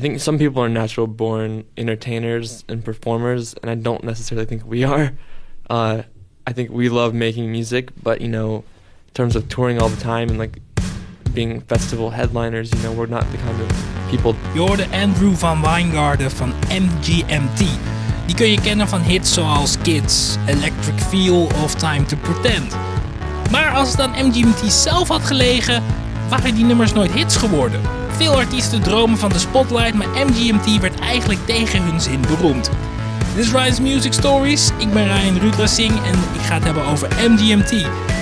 I think some people are natural born entertainers and performers, and I don't necessarily think we are. I think we love making music, but, you know, in terms of touring all the time and, like, being festival headliners, you know, we're not the kind of people. Je hoorde Andrew VanWyngarden van MGMT. Die kun je kennen van hits zoals Kids, Electric Feel of Time to Pretend. Maar als het aan MGMT zelf had gelegen, waren die nummers nooit hits geworden. Veel artiesten dromen van de spotlight, maar MGMT werd eigenlijk tegen hun zin beroemd. Dit is Rayen's Music Stories, ik ben Ryan Rudrasing en ik ga het hebben over MGMT.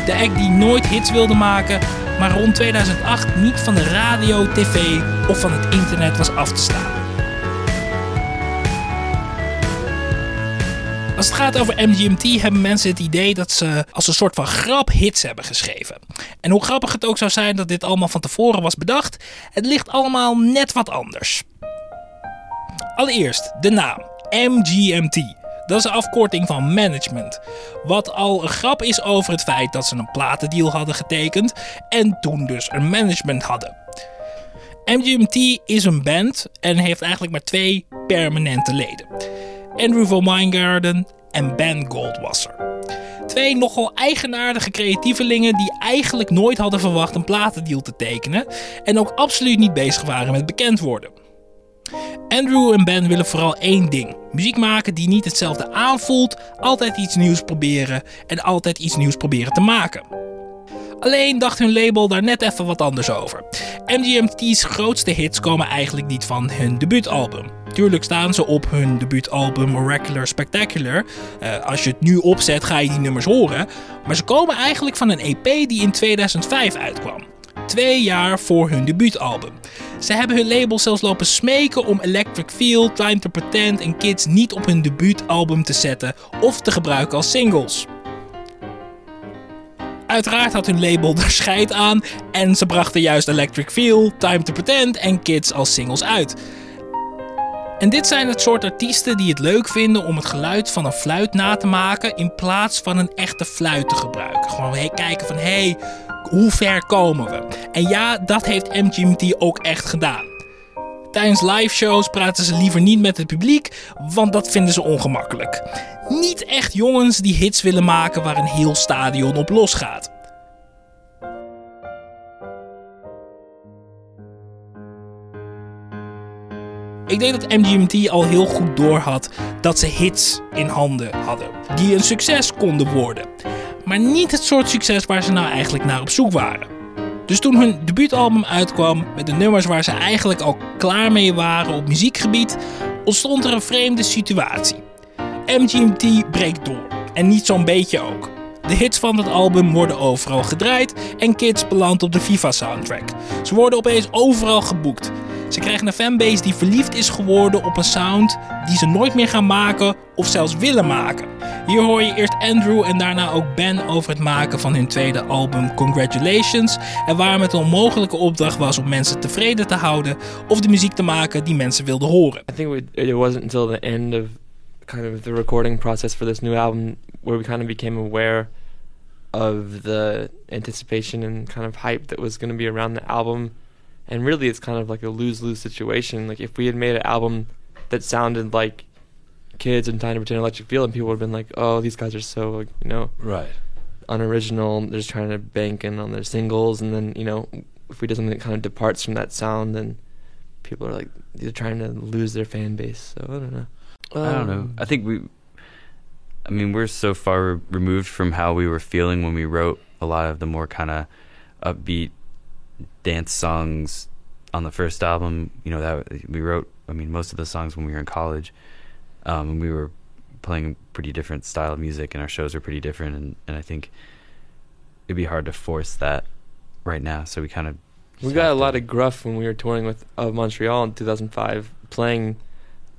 De act die nooit hits wilde maken, maar rond 2008 niet van de radio, tv of van het internet was af te staan. Als het gaat over MGMT hebben mensen het idee dat ze als een soort van grap hits hebben geschreven. En hoe grappig het ook zou zijn dat dit allemaal van tevoren was bedacht, het ligt allemaal net wat anders. Allereerst de naam, MGMT. Dat is een afkorting van management. Wat al een grap is over het feit dat ze een platendeal hadden getekend en toen dus een management hadden. MGMT is een band en heeft eigenlijk maar 2 permanente leden. Andrew VanWyngarden en Ben Goldwasser. 2 nogal eigenaardige creatievelingen die eigenlijk nooit hadden verwacht een platendeal te tekenen en ook absoluut niet bezig waren met bekend worden. Andrew en Ben willen vooral 1 ding. Muziek maken die niet hetzelfde aanvoelt, altijd iets nieuws proberen en altijd iets nieuws proberen te maken. Alleen dacht hun label daar net even wat anders over. MGMT's grootste hits komen eigenlijk niet van hun debuutalbum. Tuurlijk staan ze op hun debuutalbum Oracular Spectacular. Als je het nu opzet ga je die nummers horen. Maar ze komen eigenlijk van een EP die in 2005 uitkwam. 2 jaar voor hun debuutalbum. Ze hebben hun label zelfs lopen smeken om Electric Feel, Time to Pretend en Kids niet op hun debuutalbum te zetten of te gebruiken als singles. Uiteraard had hun label er scheid aan en ze brachten juist Electric Feel, Time to Pretend en Kids als singles uit. En dit zijn het soort artiesten die het leuk vinden om het geluid van een fluit na te maken in plaats van een echte fluit te gebruiken. Gewoon kijken van hey, hoe ver komen we? En ja, dat heeft MGMT ook echt gedaan. Tijdens live shows praten ze liever niet met het publiek, want dat vinden ze ongemakkelijk. Niet echt jongens die hits willen maken waar een heel stadion op losgaat. Ik denk dat MGMT al heel goed doorhad dat ze hits in handen hadden, die een succes konden worden. Maar niet het soort succes waar ze nou eigenlijk naar op zoek waren. Dus toen hun debuutalbum uitkwam met de nummers waar ze eigenlijk al klaar mee waren op muziekgebied, ontstond er een vreemde situatie. MGMT breekt door. En niet zo'n beetje ook. De hits van het album worden overal gedraaid en Kids belandt op de FIFA-soundtrack. Ze worden opeens overal geboekt. Ze krijgen een fanbase die verliefd is geworden op een sound die ze nooit meer gaan maken of zelfs willen maken. Hier hoor je eerst Andrew en daarna ook Ben over het maken van hun tweede album Congratulations en waarom het een onmogelijke opdracht was om mensen tevreden te houden of de muziek te maken die mensen wilden horen. I think it wasn't until the end of kind of the recording process for this new album where we kind of became aware of the anticipation and kind of hype that was going to be around the album. And really, it's kind of like a lose-lose situation. Like, if we had made an album that sounded like Kids and Time to Pretend Electric Feel, and people would have been like, oh, these guys are so, like, you know, right, unoriginal. They're just trying to bank in on their singles. And then, you know, if we did something that kind of departs from that sound, then people are like, they're trying to lose their fan base. So, I don't know. I think we're so far removed from how we were feeling when we wrote a lot of the more kind of upbeat dance songs on the first album, you know, that we wrote, most of the songs when we were in college, and we were playing a pretty different style of music and our shows were pretty different. And I think it'd be hard to force that right now. So we got a lot of gruff when we were touring with Montreal in 2005, playing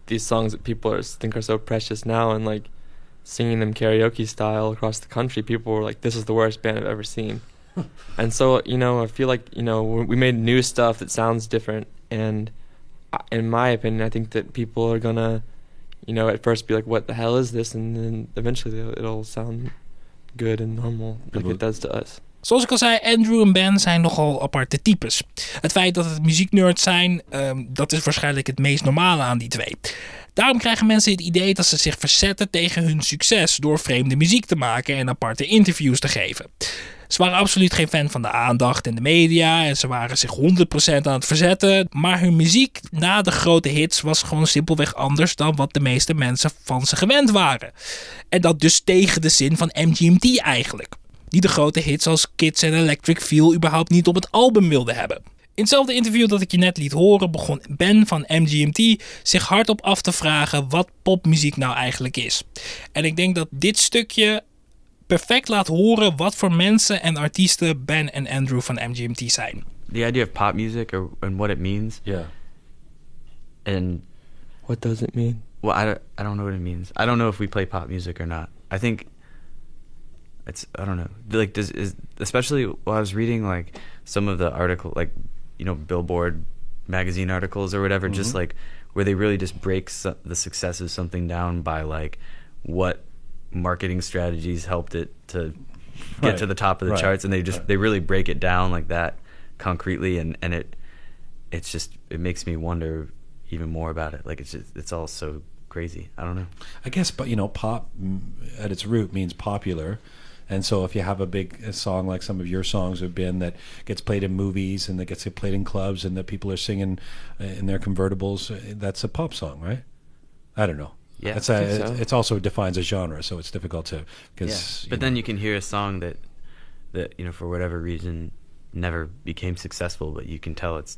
these songs that people think are so precious now and like singing them karaoke style across the country. People were like, this is the worst band I've ever seen. And so, you know, I feel like, you know, we made new stuff that sounds different. And in my opinion, I think that people are going to, you know, at first be like, what the hell is this? And then eventually it'll sound good and normal like it does to us. Zoals ik al zei, Andrew en Ben zijn nogal aparte types. Het feit dat het muzieknerds zijn, dat is waarschijnlijk het meest normale aan die twee. Daarom krijgen mensen het idee dat ze zich verzetten tegen hun succes door vreemde muziek te maken en aparte interviews te geven. Ze waren absoluut geen fan van de aandacht en de media en ze waren zich 100% aan het verzetten. Maar hun muziek na de grote hits was gewoon simpelweg anders dan wat de meeste mensen van ze gewend waren. En dat dus tegen de zin van MGMT eigenlijk. Die de grote hits als Kids en Electric Feel überhaupt niet op het album wilden hebben. In hetzelfde interview dat ik je net liet horen begon Ben van MGMT zich hardop af te vragen wat popmuziek nou eigenlijk is. En ik denk dat dit stukje perfect laat horen wat voor mensen en artiesten Ben en Andrew van MGMT zijn. The idea of pop music and what it means. Yeah. And what does it mean? Well, I don't know what it means. I don't know if we play pop music or not. I think it's, I don't know. Like, especially while I was reading like some of the article, like, you know, Billboard magazine articles or whatever, mm-hmm. just like where they really just break the success of something down by like what marketing strategies helped it to get to the top of the charts, and they really break it down like that concretely, and it's just, it makes me wonder even more about it. Like, it's just, it's all so crazy. I don't know. I guess, but you know, pop at its root means popular. And so if you have a song like some of your songs have been that gets played in movies and that gets played in clubs and that people are singing in their convertibles, that's a pop song, right? I don't know. Yeah, I think so. It also defines a genre, so it's difficult to... Cause, yeah. But then you can hear a song that, you know, for whatever reason never became successful, but you can tell it's...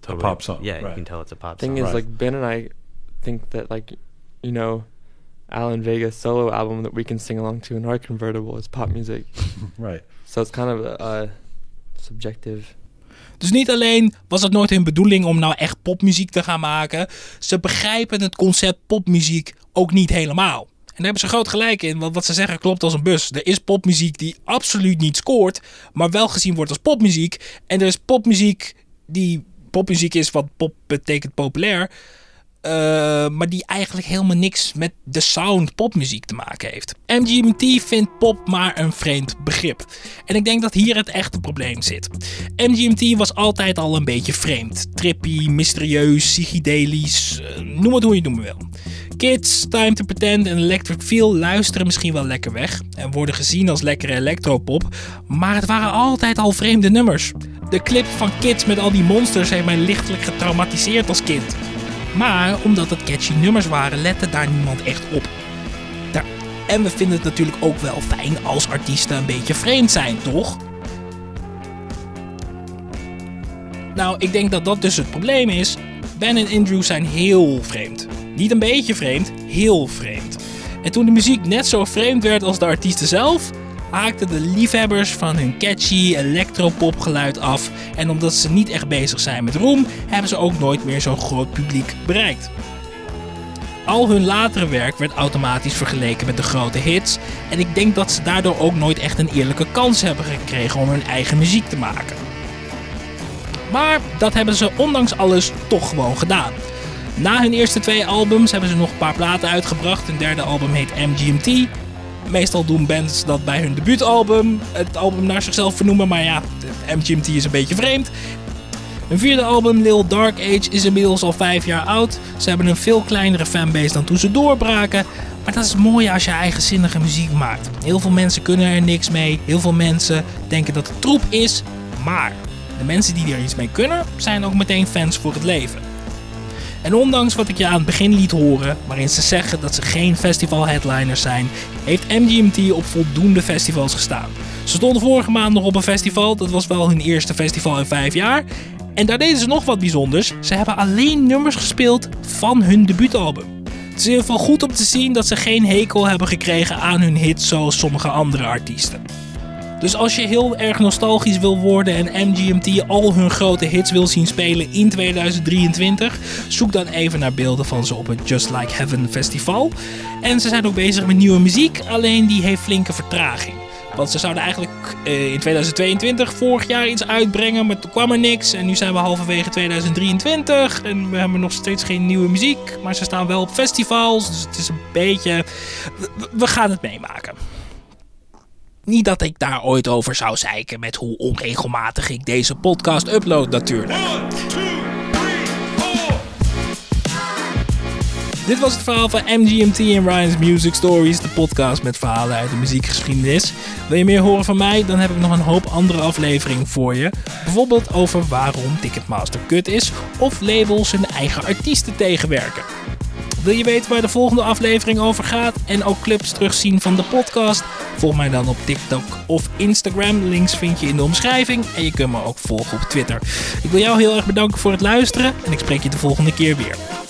Totally, a pop song. Yeah, right. You can tell it's a pop song. The thing is, like, Ben and I think that, like, you know... Alan Vega's solo album that we can sing along to in our convertible is pop music. Right. So it's kind of subjective. Dus niet alleen was het nooit hun bedoeling om nou echt popmuziek te gaan maken. Ze begrijpen het concept popmuziek ook niet helemaal. En daar hebben ze groot gelijk in, want wat ze zeggen klopt als een bus. Er is popmuziek die absoluut niet scoort, maar wel gezien wordt als popmuziek. En er is popmuziek die popmuziek is, wat pop betekent populair. Maar die eigenlijk helemaal niks met de sound popmuziek te maken heeft. MGMT vindt pop maar een vreemd begrip. En ik denk dat hier het echte probleem zit. MGMT was altijd al een beetje vreemd. Trippy, mysterieus, psychedelisch, noem het hoe je het noemen wil. Kids, Time to Pretend en Electric Feel luisteren misschien wel lekker weg en worden gezien als lekkere electropop, maar het waren altijd al vreemde nummers. De clip van Kids met al die monsters heeft mij lichtelijk getraumatiseerd als kind. Maar omdat het catchy nummers waren, lette daar niemand echt op. En we vinden het natuurlijk ook wel fijn als artiesten een beetje vreemd zijn, toch? Nou, ik denk dat dat dus het probleem is. Ben en Andrew zijn heel vreemd. Niet een beetje vreemd, heel vreemd. En toen de muziek net zo vreemd werd als de artiesten zelf... haakten de liefhebbers van hun catchy electropopgeluid af en omdat ze niet echt bezig zijn met roem, hebben ze ook nooit meer zo'n groot publiek bereikt. Al hun latere werk werd automatisch vergeleken met de grote hits en ik denk dat ze daardoor ook nooit echt een eerlijke kans hebben gekregen om hun eigen muziek te maken. Maar dat hebben ze ondanks alles toch gewoon gedaan. Na hun eerste 2 albums hebben ze nog een paar platen uitgebracht, hun 3e album heet MGMT. Meestal doen bands dat bij hun debuutalbum, het album naar zichzelf vernoemen, maar ja, MGMT is een beetje vreemd. Hun 4e album, Lil Dark Age, is inmiddels al 5 jaar oud. Ze hebben een veel kleinere fanbase dan toen ze doorbraken. Maar dat is mooi als je eigenzinnige muziek maakt. Heel veel mensen kunnen er niks mee, heel veel mensen denken dat het troep is, maar de mensen die er iets mee kunnen, zijn ook meteen fans voor het leven. En ondanks wat ik je aan het begin liet horen, waarin ze zeggen dat ze geen festivalheadliners zijn, heeft MGMT op voldoende festivals gestaan. Ze stonden vorige maand nog op een festival, dat was wel hun eerste festival in 5 jaar. En daar deden ze nog wat bijzonders, ze hebben alleen nummers gespeeld van hun debuutalbum. Het is in ieder geval goed om te zien dat ze geen hekel hebben gekregen aan hun hits zoals sommige andere artiesten. Dus als je heel erg nostalgisch wil worden en MGMT al hun grote hits wil zien spelen in 2023, zoek dan even naar beelden van ze op het Just Like Heaven festival. En ze zijn ook bezig met nieuwe muziek, alleen die heeft flinke vertraging. Want ze zouden eigenlijk in 2022 vorig jaar iets uitbrengen, maar toen kwam er niks. En nu zijn we halverwege 2023 en we hebben nog steeds geen nieuwe muziek. Maar ze staan wel op festivals, dus het is een beetje... We gaan het meemaken. Niet dat ik daar ooit over zou zeiken met hoe onregelmatig ik deze podcast upload natuurlijk. 1, 2, 3, 4. Dit was het verhaal van MGMT en Rayen's Music Stories, de podcast met verhalen uit de muziekgeschiedenis. Wil je meer horen van mij? Dan heb ik nog een hoop andere afleveringen voor je. Bijvoorbeeld over waarom Ticketmaster kut is of labels hun eigen artiesten tegenwerken. Wil je weten waar de volgende aflevering over gaat en ook clips terugzien van de podcast? Volg mij dan op TikTok of Instagram. Links vind je in de omschrijving en je kunt me ook volgen op Twitter. Ik wil jou heel erg bedanken voor het luisteren en ik spreek je de volgende keer weer.